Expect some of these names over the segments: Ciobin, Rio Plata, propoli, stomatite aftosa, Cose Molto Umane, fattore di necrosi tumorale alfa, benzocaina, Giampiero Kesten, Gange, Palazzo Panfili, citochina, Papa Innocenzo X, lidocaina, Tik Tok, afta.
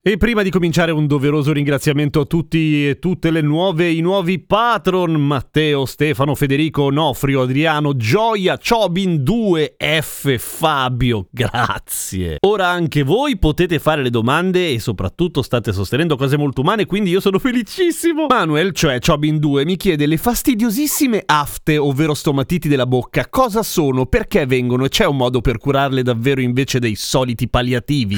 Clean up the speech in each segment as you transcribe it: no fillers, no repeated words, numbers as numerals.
E prima di cominciare un doveroso ringraziamento a tutti e tutte i nuovi patron: Matteo, Stefano, Federico, Onofrio, Adriano, Gioia, Ciobin, 2F, Fabio, grazie. Ora anche voi potete fare le domande e soprattutto state sostenendo Cose Molto Umane, quindi io sono felicissimo. Manuel, cioè Ciobin 2, mi chiede: le fastidiosissime afte, ovvero stomatiti della bocca, cosa sono, perché vengono e c'è un modo per curarle davvero invece dei soliti palliativi?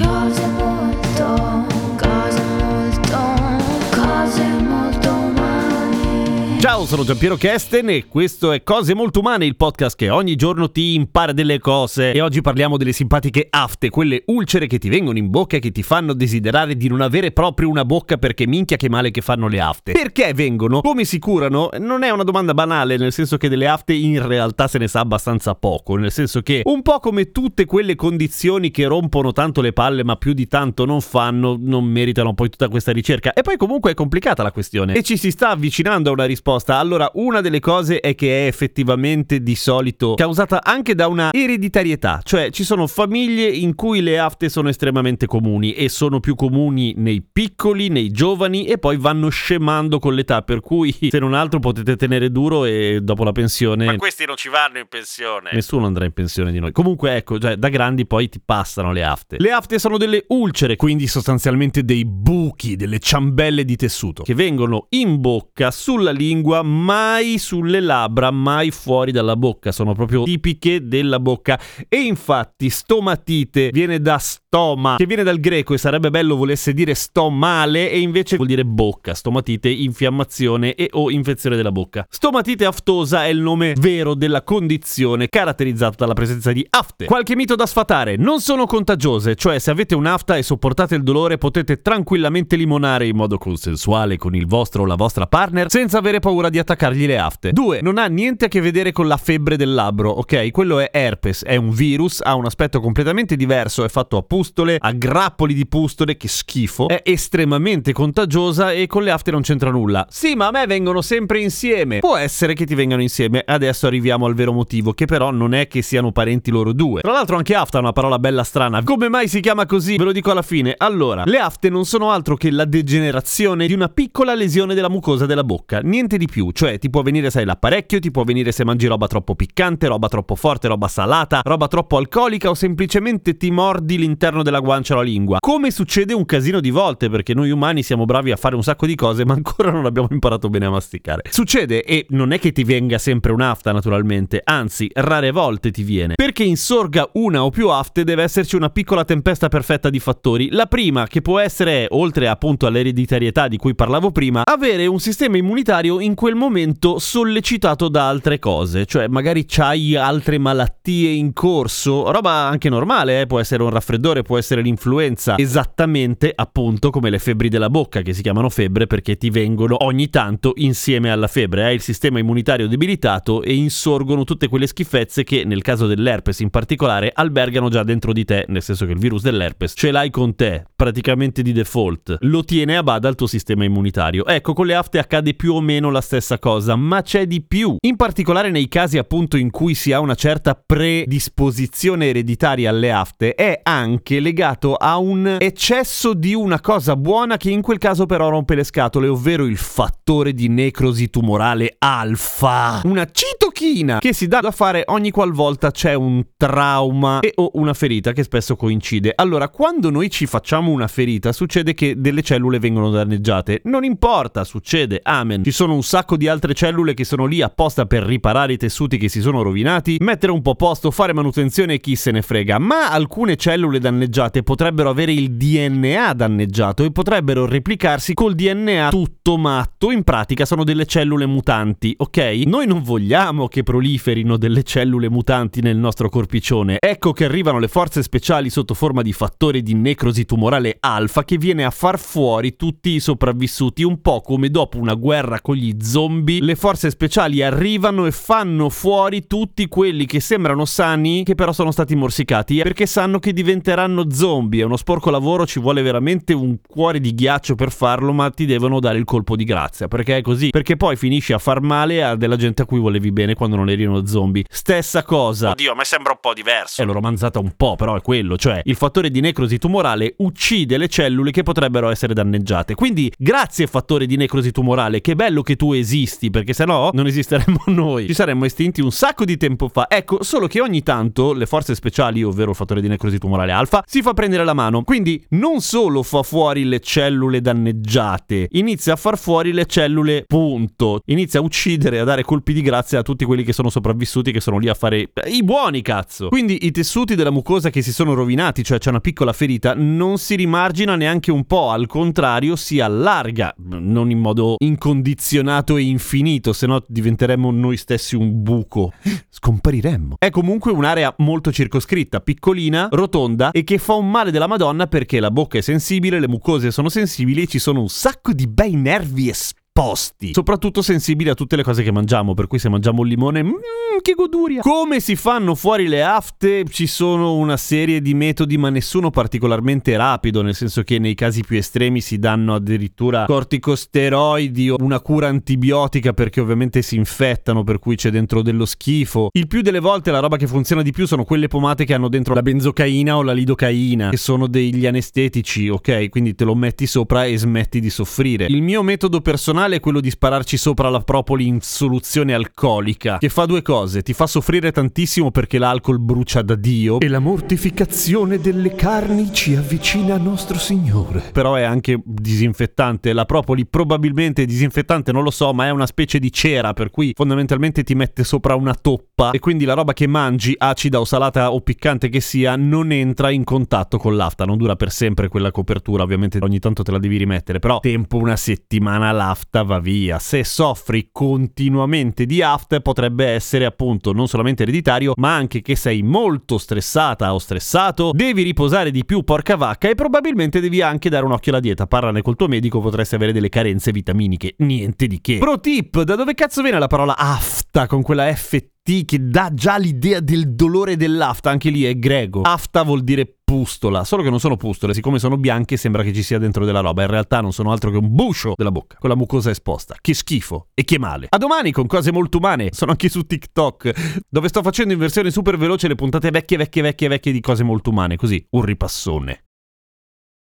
Ciao, sono Giampiero Kesten e questo è Cose Molto Umane, il podcast che ogni giorno ti impara delle cose. E oggi parliamo delle simpatiche afte, quelle ulcere che ti vengono in bocca e che ti fanno desiderare di non avere proprio una bocca, perché minchia che male che fanno le afte. Perché vengono? Come si curano? Non è una domanda banale, nel senso che delle afte in realtà se ne sa abbastanza poco. Nel senso che un po' come tutte quelle condizioni che rompono tanto le palle ma più di tanto non fanno, non meritano poi tutta questa ricerca. E poi comunque è complicata la questione e ci si sta avvicinando a una risposta. Allora, una delle cose è che è effettivamente di solito causata anche da una ereditarietà, cioè ci sono famiglie in cui le afte sono estremamente comuni e sono più comuni nei piccoli, nei giovani, e poi vanno scemando con l'età, per cui se non altro potete tenere duro e dopo la pensione... Ma questi non ci vanno in pensione. Nessuno andrà in pensione di noi. Comunque ecco, cioè, da grandi poi ti passano le afte. Le afte sono delle ulcere, quindi sostanzialmente dei buchi, delle ciambelle di tessuto che vengono in bocca, sulla lingua, mai sulle labbra, mai fuori dalla bocca, sono proprio tipiche della bocca. E infatti stomatite viene da stoma, che viene dal greco e sarebbe bello volesse dire stomale, e invece vuol dire bocca. Stomatite, infiammazione e o infezione della bocca. Stomatite aftosa è il nome vero della condizione caratterizzata dalla presenza di afte. Qualche mito da sfatare: non sono contagiose, cioè se avete un'afta e sopportate il dolore potete tranquillamente limonare in modo consensuale con il vostro o la vostra partner senza avere paura di attaccargli le afte. 2. Non ha niente a che vedere con la febbre del labbro, ok? Quello è herpes, è un virus, ha un aspetto completamente diverso, è fatto a pustole, a grappoli di pustole, che schifo, è estremamente contagiosa e con le afte non c'entra nulla. Sì, ma a me vengono sempre insieme. Può essere che ti vengano insieme, adesso arriviamo al vero motivo, che però non è che siano parenti loro due. Tra l'altro anche afta è una parola bella strana, come mai si chiama così? Ve lo dico alla fine. Allora, le afte non sono altro che la degenerazione di una piccola lesione della mucosa della bocca, niente di più, cioè ti può venire, sai, l'apparecchio, ti può venire se mangi roba troppo piccante, roba troppo forte, roba salata, roba troppo alcolica, o semplicemente ti mordi l'interno della guancia o la lingua. Come succede un casino di volte, perché noi umani siamo bravi a fare un sacco di cose, ma ancora non abbiamo imparato bene a masticare. Succede, e non è che ti venga sempre un'afta naturalmente, anzi, rare volte ti viene. Perché insorga una o più afte deve esserci una piccola tempesta perfetta di fattori. La prima, che può essere, oltre appunto all'ereditarietà di cui parlavo prima, avere un sistema immunitario in quel momento sollecitato da altre cose, cioè magari c'hai altre malattie in corso, roba anche normale, può essere un raffreddore, può essere l'influenza, esattamente appunto come le febbri della bocca, che si chiamano febbre perché ti vengono ogni tanto insieme alla febbre. Hai il sistema immunitario debilitato e insorgono tutte quelle schifezze che nel caso dell'herpes in particolare albergano già dentro di te, nel senso che il virus dell'herpes ce l'hai con te praticamente di default, lo tiene a bada il tuo sistema immunitario. Ecco, con le afte accade più o meno la stessa cosa, ma c'è di più. In particolare nei casi appunto in cui si ha una certa predisposizione ereditaria alle afte, è anche legato a un eccesso di una cosa buona che in quel caso però rompe le scatole, ovvero il fattore di necrosi tumorale alfa, una citochina panchina che si dà da fare ogni qualvolta c'è un trauma e o una ferita, che spesso coincide. Allora, quando noi ci facciamo una ferita, succede che delle cellule vengono danneggiate. Non importa, succede, amen. Ci sono un sacco di altre cellule che sono lì apposta per riparare i tessuti che si sono rovinati, mettere un po' a posto, fare manutenzione e chi se ne frega. Ma alcune cellule danneggiate potrebbero avere il DNA danneggiato e potrebbero replicarsi col DNA tutto matto. In pratica sono delle cellule mutanti, ok? Noi non vogliamo che proliferino delle cellule mutanti nel nostro corpiccione. Ecco che arrivano le forze speciali sotto forma di fattore di necrosi tumorale alfa che viene a far fuori tutti i sopravvissuti, un po' come dopo una guerra con gli zombie. Le forze speciali arrivano e fanno fuori tutti quelli che sembrano sani, che però sono stati morsicati, perché sanno che diventeranno zombie. È uno sporco lavoro, ci vuole veramente un cuore di ghiaccio per farlo, ma ti devono dare il colpo di grazia, perché è così, perché poi finisci a far male a della gente a cui volevi bene quando non erano zombie. Stessa cosa. Oddio, a me sembra un po' diverso. L'ho romanzata un po', però è quello, cioè il fattore di necrosi tumorale uccide le cellule che potrebbero essere danneggiate. Quindi grazie fattore di necrosi tumorale, che bello che tu esisti, perché sennò non esisteremmo noi. Ci saremmo estinti un sacco di tempo fa. Ecco, solo che ogni tanto le forze speciali, ovvero il fattore di necrosi tumorale alfa, si fa prendere la mano. Quindi non solo fa fuori le cellule danneggiate, inizia a far fuori le cellule, punto. Inizia a uccidere, a dare colpi di grazia a tutti quelli che sono sopravvissuti, che sono lì a fare i buoni, cazzo. Quindi i tessuti della mucosa che si sono rovinati, cioè c'è una piccola ferita, non si rimargina neanche un po', al contrario si allarga, non in modo incondizionato e infinito, se no diventeremmo noi stessi un buco, scompariremmo. È comunque un'area molto circoscritta, piccolina, rotonda e che fa un male della Madonna, perché la bocca è sensibile, le mucose sono sensibili e ci sono un sacco di bei nervi e posti, soprattutto sensibili a tutte le cose che mangiamo, per cui se mangiamo un limone, che goduria. Come si fanno fuori le afte? Ci sono una serie di metodi, ma nessuno particolarmente rapido, nel senso che nei casi più estremi si danno addirittura corticosteroidi o una cura antibiotica, perché ovviamente si infettano, per cui c'è dentro dello schifo. Il più delle volte la roba che funziona di più sono quelle pomate che hanno dentro la benzocaina o la lidocaina, che sono degli anestetici, ok? Quindi te lo metti sopra e smetti di soffrire. Il mio metodo personale è quello di spararci sopra la propoli in soluzione alcolica, che fa due cose. Ti fa soffrire tantissimo perché l'alcol brucia da Dio e la mortificazione delle carni ci avvicina a nostro Signore. Però è anche disinfettante. La propoli probabilmente è disinfettante, non lo so, ma è una specie di cera, per cui fondamentalmente ti mette sopra una toppa e quindi la roba che mangi, acida o salata o piccante che sia, non entra in contatto con l'afta. Non dura per sempre quella copertura, ovviamente ogni tanto te la devi rimettere, però tempo una settimana l'afta va via. Se soffri continuamente di afta potrebbe essere appunto non solamente ereditario, ma anche che sei molto stressata o stressato, devi riposare di più, porca vacca, e probabilmente devi anche dare un occhio alla dieta. Parlane col tuo medico, potresti avere delle carenze vitaminiche, niente di che. Pro tip: da dove cazzo viene la parola afta con quella FT che dà già l'idea del dolore dell'afta? Anche lì è greco. Afta vuol dire pustola, solo che non sono pustole, siccome sono bianche sembra che ci sia dentro della roba, in realtà non sono altro che un buscio della bocca con la mucosa esposta. Che schifo e che male. A domani con Cose Molto Umane. Sono anche su TikTok, dove sto facendo in versione super veloce le puntate vecchie di Cose Molto Umane, così un ripassone.